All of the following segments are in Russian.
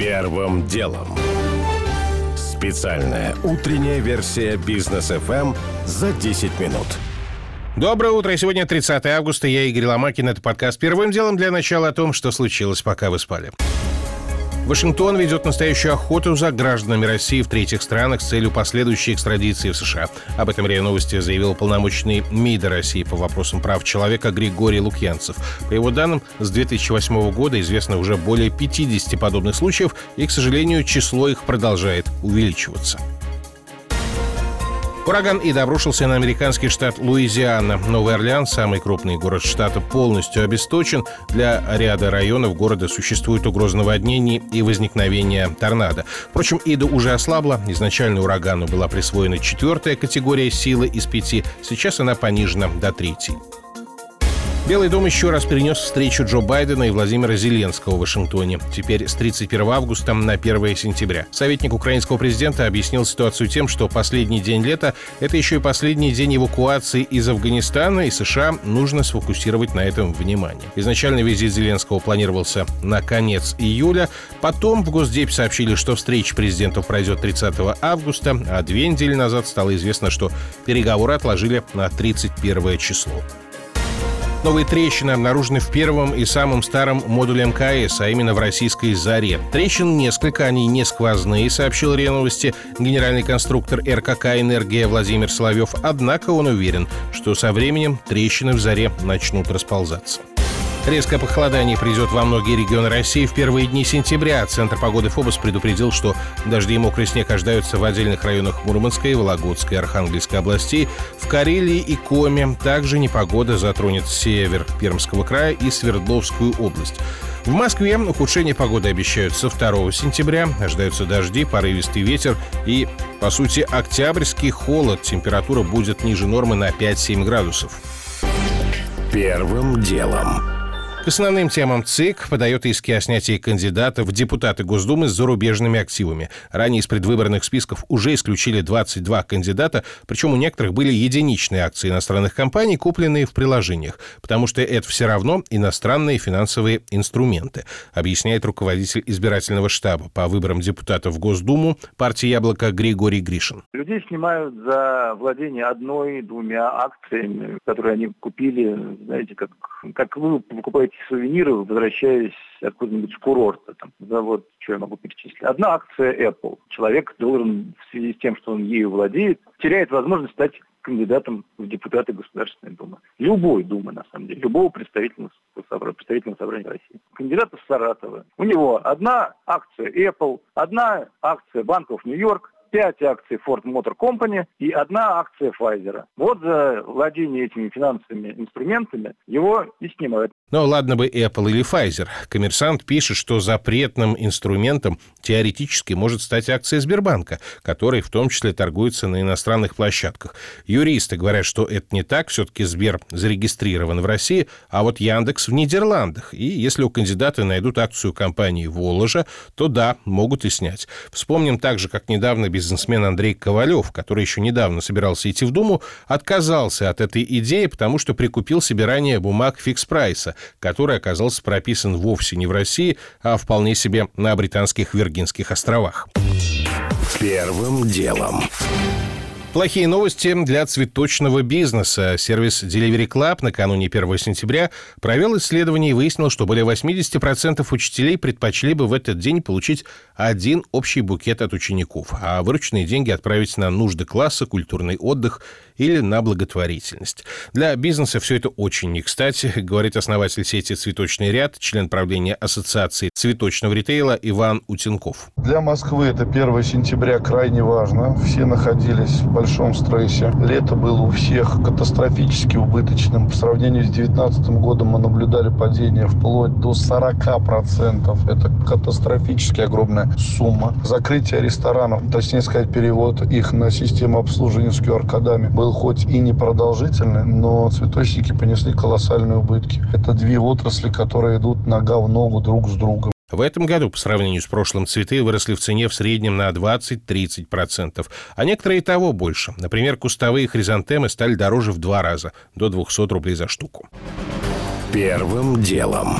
Первым делом. Специальная утренняя версия Business FM за 10 минут. Доброе утро. Сегодня 30 августа. Я Игорь Ломакин. Это подкаст «Первым делом». Для начала о том, что случилось, пока вы спали. Вашингтон ведет настоящую охоту за гражданами России в третьих странах с целью последующей экстрадиции в США. Об этом РИА Новости заявил уполномоченный МИДа России по вопросам прав человека Григорий Лукьянцев. По его данным, с 2008 года известно уже более 50 подобных случаев, и, к сожалению, число их продолжает увеличиваться. Ураган Ида обрушился на американский штат Луизиана. Новый Орлеан, самый крупный город штата, полностью обесточен. Для ряда районов города существует угроза наводнений и возникновения торнадо. Впрочем, Ида уже ослабла. Изначально урагану была присвоена 4-я категория силы из 5. Сейчас она понижена до 3-й. Белый дом еще раз перенес встречу Джо Байдена и Владимира Зеленского в Вашингтоне. Теперь с 31 августа на 1 сентября. Советник украинского президента объяснил ситуацию тем, что последний день лета – это еще и последний день эвакуации из Афганистана, и США нужно сфокусировать на этом внимание. Изначально визит Зеленского планировался на конец июля. Потом в Госдепе сообщили, что встреча президентов пройдет 30 августа, а 2 недели назад стало известно, что переговоры отложили на 31 число. Новые трещины обнаружены в первом и самом старом модуле МКС, а именно в российской «Заре». Трещин несколько, они не сквозные, сообщил РИА Новости генеральный конструктор РКК «Энергия» Владимир Соловьев. Однако он уверен, что со временем трещины в «Заре» начнут расползаться. Резкое похолодание придет во многие регионы России в первые дни сентября. Центр погоды Фобос предупредил, что дожди и мокрый снег ожидаются в отдельных районах Мурманской, Вологодской, Архангельской областей, в Карелии и Коме. Также непогода затронет север Пермского края и Свердловскую область. В Москве ухудшение погоды обещают со 2 сентября. Ожидаются дожди, порывистый ветер и, по сути, октябрьский холод. Температура будет ниже нормы на 5-7 градусов. Первым делом. К основным темам ЦИК подает иски о снятии кандидатов в депутаты Госдумы с зарубежными активами. Ранее из предвыборных списков уже исключили 22 кандидата, причем у некоторых были единичные акции иностранных компаний, купленные в приложениях, потому что это все равно иностранные финансовые инструменты, объясняет руководитель избирательного штаба по выборам депутатов в Госдуму партии «Яблоко» Григорий Гришин. Людей снимают за владение 1-2 акциями, которые они купили, знаете, как вы покупаете сувениры, возвращаясь откуда-нибудь с курорта. Там, да, вот что я могу перечислить. 1 акция Apple. Человек должен, в связи с тем, что он ею владеет, теряет возможность стать кандидатом в депутаты Государственной Думы. Любой Думы, на самом деле, любого представительного собрания России. Кандидат из Саратова. У него 1 акция Apple, 1 акция Банков Нью-Йорк, 5 акций Ford Motor Company и 1 акция Pfizer. Вот за владение этими финансовыми инструментами его и снимают. Но ладно бы Apple или Pfizer. Коммерсант пишет, что запретным инструментом теоретически может стать акция Сбербанка, которой в том числе торгуется на иностранных площадках. Юристы говорят, что это не так. Все-таки Сбер зарегистрирован в России, а вот Яндекс в Нидерландах. И если у кандидата найдут акцию компании «Воложа», то да, могут и снять. Вспомним также, как недавно бизнесмен Андрей Ковалев, который еще недавно собирался идти в Думу, отказался от этой идеи, потому что прикупил себе ранее бумаг фикс-прайса, который оказался прописан вовсе не в России, а вполне себе на британских Виргинских островах. Первым делом. Плохие новости для цветочного бизнеса. Сервис Delivery Club накануне 1 сентября провел исследование и выяснил, что более 80% учителей предпочли бы в этот день получить 1 общий букет от учеников, а вырученные деньги отправить на нужды класса, культурный отдых или на благотворительность. Для бизнеса все это очень не кстати, говорит основатель сети «Цветочный ряд», член правления Ассоциации цветочного ритейла Иван Утенков. Для Москвы это 1 сентября крайне важно. Все находились в большом стрессе. Лето было у всех катастрофически убыточным. По сравнению с 2019 годом мы наблюдали падение вплоть до 40%. Это катастрофически огромная сумма. Закрытие ресторанов, точнее сказать, перевод их на систему обслуживания с QR-кодами был хоть и непродолжительный, но цветочники понесли колоссальные убытки. Это 2 отрасли, которые идут нога в ногу друг с другом. В этом году, по сравнению с прошлым, цветы выросли в цене в среднем на 20-30%, а некоторые и того больше. Например, кустовые хризантемы стали дороже в 2 раза, до 200 рублей за штуку. Первым делом.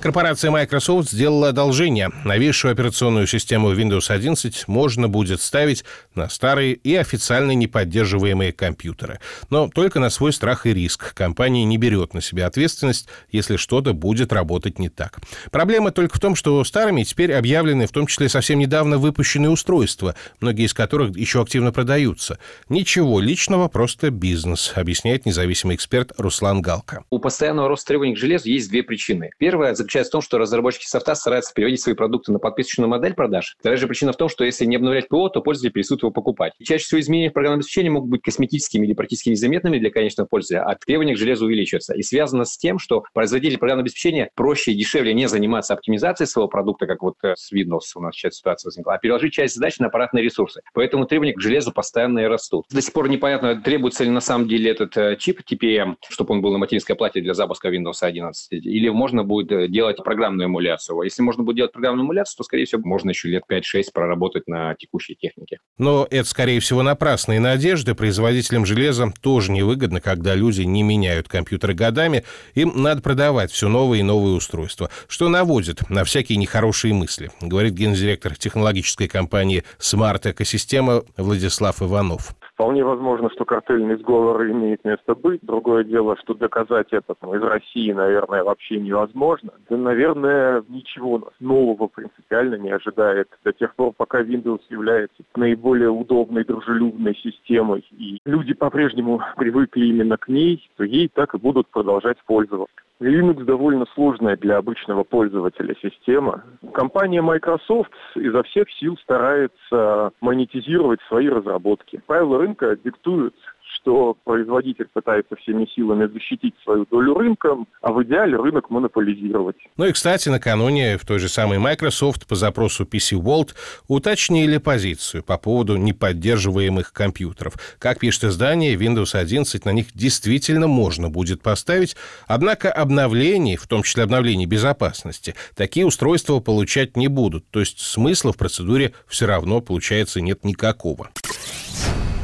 Корпорация Microsoft сделала одолжение. Новейшую операционную систему Windows 11 можно будет ставить на старые и официально неподдерживаемые компьютеры. Но только на свой страх и риск. Компания не берет на себя ответственность, если что-то будет работать не так. Проблема только в том, что старыми теперь объявлены в том числе совсем недавно выпущенные устройства, многие из которых еще активно продаются. Ничего личного, просто бизнес, объясняет независимый эксперт Руслан Галка. У постоянного роста требований к железу есть две причины. Первая заключается в том, что разработчики софта стараются переводить свои продукты на подписочную модель продаж. Вторая же причина в том, что если не обновлять ПО, то пользователи перестают его покупать. И чаще всего изменения в программном обеспечении могут быть косметическими или практически незаметными для конечного пользователя, а требования к железу увеличиваются. И связано с тем, что производители программного обеспечения проще и дешевле не заниматься оптимизацией своего продукта, как вот с Windows у нас сейчас ситуация возникла, а переложить часть задач на аппаратные ресурсы. Поэтому требования к железу постоянно и растут. До сих пор непонятно, требуется ли на самом деле этот чип TPM, чтобы он был на материнской плате для запуска Windows 11, или можно будет делать программную эмуляцию. Если можно будет делать программную эмуляцию, то, скорее всего, можно еще лет 5-6 проработать на текущей технике. Но это, скорее всего, напрасные надежды. Производителям железа тоже невыгодно, когда люди не меняют компьютеры годами. Им надо продавать все новые и новые устройства, что наводит на всякие нехорошие мысли, говорит гендиректор технологической компании «Смарт-экосистема» Владислав Иванов. Вполне возможно, что картельный сговор имеет место быть. Другое дело, что доказать это из России, наверное, вообще невозможно. Да, наверное, ничего нового принципиально не ожидает до тех пор, пока Windows является наиболее удобной, дружелюбной системой. И люди по-прежнему привыкли именно к ней, то ей так и будут продолжать пользоваться. Linux довольно сложная для обычного пользователя система. Компания Microsoft изо всех сил старается монетизировать свои разработки. Правила рынка диктуют, что производитель пытается всеми силами защитить свою долю рынка, а в идеале рынок монополизировать. Ну и, кстати, накануне в той же самой Microsoft по запросу PC World уточнили позицию по поводу неподдерживаемых компьютеров. Как пишет издание, Windows 11 на них действительно можно будет поставить, однако обновлений, в том числе обновлений безопасности, такие устройства получать не будут. То есть смысла в процедуре все равно, получается, нет никакого.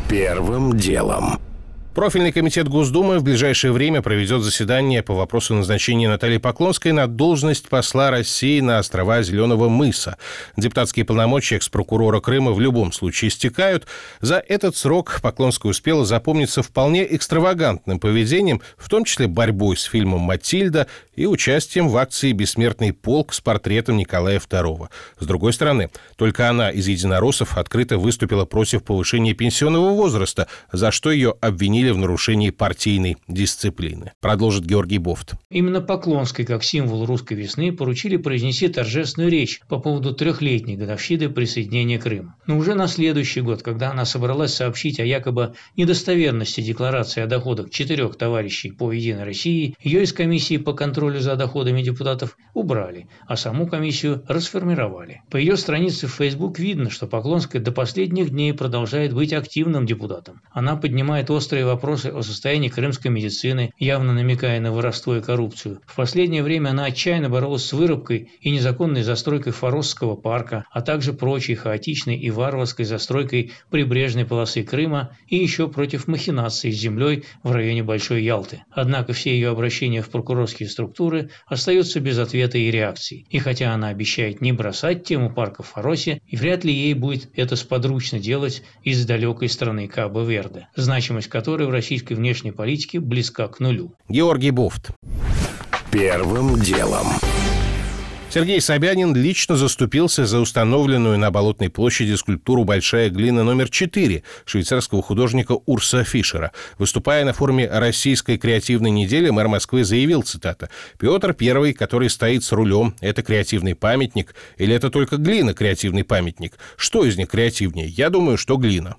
Первым делом. Профильный комитет Госдумы в ближайшее время проведет заседание по вопросу назначения Натальи Поклонской на должность посла России на острова Зеленого мыса. Депутатские полномочия экс-прокурора Крыма в любом случае истекают. За этот срок Поклонская успела запомниться вполне экстравагантным поведением, в том числе борьбой с фильмом «Матильда» и участием в акции «Бессмертный полк» с портретом Николая II. С другой стороны, только она из единороссов открыто выступила против повышения пенсионного возраста, за что ее обвинили в нарушении партийной дисциплины. Продолжит Георгий Бофт. Именно Поклонской, как символ русской весны, поручили произнести торжественную речь по поводу 3-летней годовщины присоединения Крыма. Но уже на следующий год, когда она собралась сообщить о якобы недостоверности декларации о доходах 4 товарищей по «Единой России», ее из комиссии по контролю за доходами депутатов убрали, а саму комиссию расформировали. По ее странице в Facebook видно, что Поклонская до последних дней продолжает быть активным депутатом. Она поднимает острые вопросы о состоянии крымской медицины, явно намекая на воровство и коррупцию. В последнее время она отчаянно боролась с вырубкой и незаконной застройкой Форосского парка, а также прочей хаотичной и варварской застройкой прибрежной полосы Крыма и еще против махинаций с землей в районе Большой Ялты. Однако все ее обращения в прокурорские структуры остаются без ответа и реакции. И хотя она обещает не бросать тему парка в Форосе, и вряд ли ей будет это сподручно делать из далекой страны Кабо-Верде, значимость которой в российской внешней политике близка к нулю. Георгий Бофт. Первым делом. Сергей Собянин лично заступился за установленную на Болотной площади скульптуру «Большая глина номер 4» швейцарского художника Урса Фишера. Выступая на форуме «Российской креативной недели», мэр Москвы заявил, цитата, «Петр Первый, который стоит с рулем, это креативный памятник? Или это только глина креативный памятник? Что из них креативнее? Я думаю, что глина».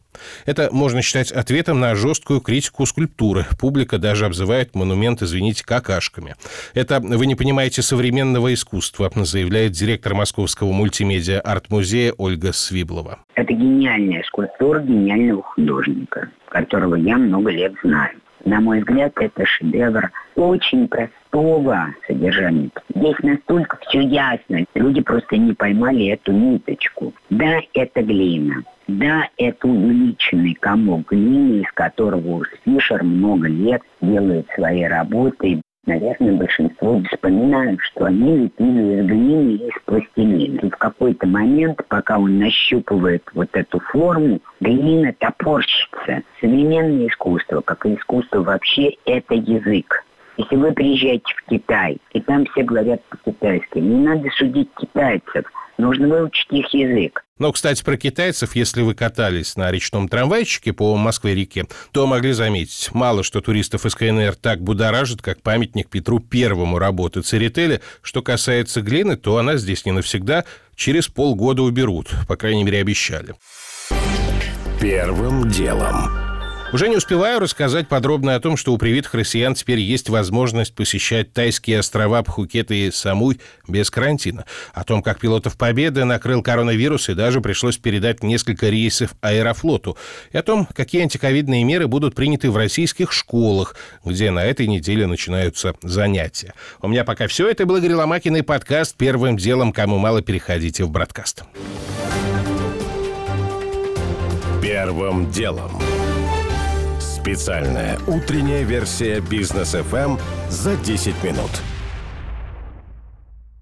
Это можно считать ответом на жесткую критику скульптуры. Публика даже обзывает монумент, извините, какашками. Это вы не понимаете современного искусства, заявляет директор Московского мультимедиа арт-музея Ольга Свиблова. Это гениальная скульптура гениального художника, которого я много лет знаю. На мой взгляд, это шедевр очень простого содержания. Здесь настолько все ясно. Люди просто не поймали эту ниточку. Да, это глина. Да, это увеличенный комок глины, из которого Урс Фишер много лет делает свои работы. наверное, большинство вспоминают, что они лепили из глины и из пластилина. И в какой-то момент, пока он нащупывает вот эту форму, глина топорщится. Современное искусство, как и искусство вообще, это язык. Если вы приезжаете в Китай, и там все говорят по-китайски, не надо судить китайцев, нужно выучить их язык. Но, кстати, про китайцев, если вы катались на речном трамвайчике по Москве-реке, то могли заметить, мало что туристов из КНР так будоражит, как памятник Петру Первому работы Церетели. Что касается глины, то она здесь не навсегда, через полгода уберут, по крайней мере, обещали. Первым делом. Уже не успеваю рассказать подробно о том, что у привитых россиян теперь есть возможность посещать тайские острова Пхукет и Самуй без карантина. О том, как пилотов «Победы» накрыл коронавирус и даже пришлось передать несколько рейсов Аэрофлоту. И о том, какие антиковидные меры будут приняты в российских школах, где на этой неделе начинаются занятия. У меня пока все. Это был Игорь Ломакин и подкаст «Первым делом». Кому мало, переходите в бродкаст. Первым делом. Специальная утренняя версия Business FM за 10 минут.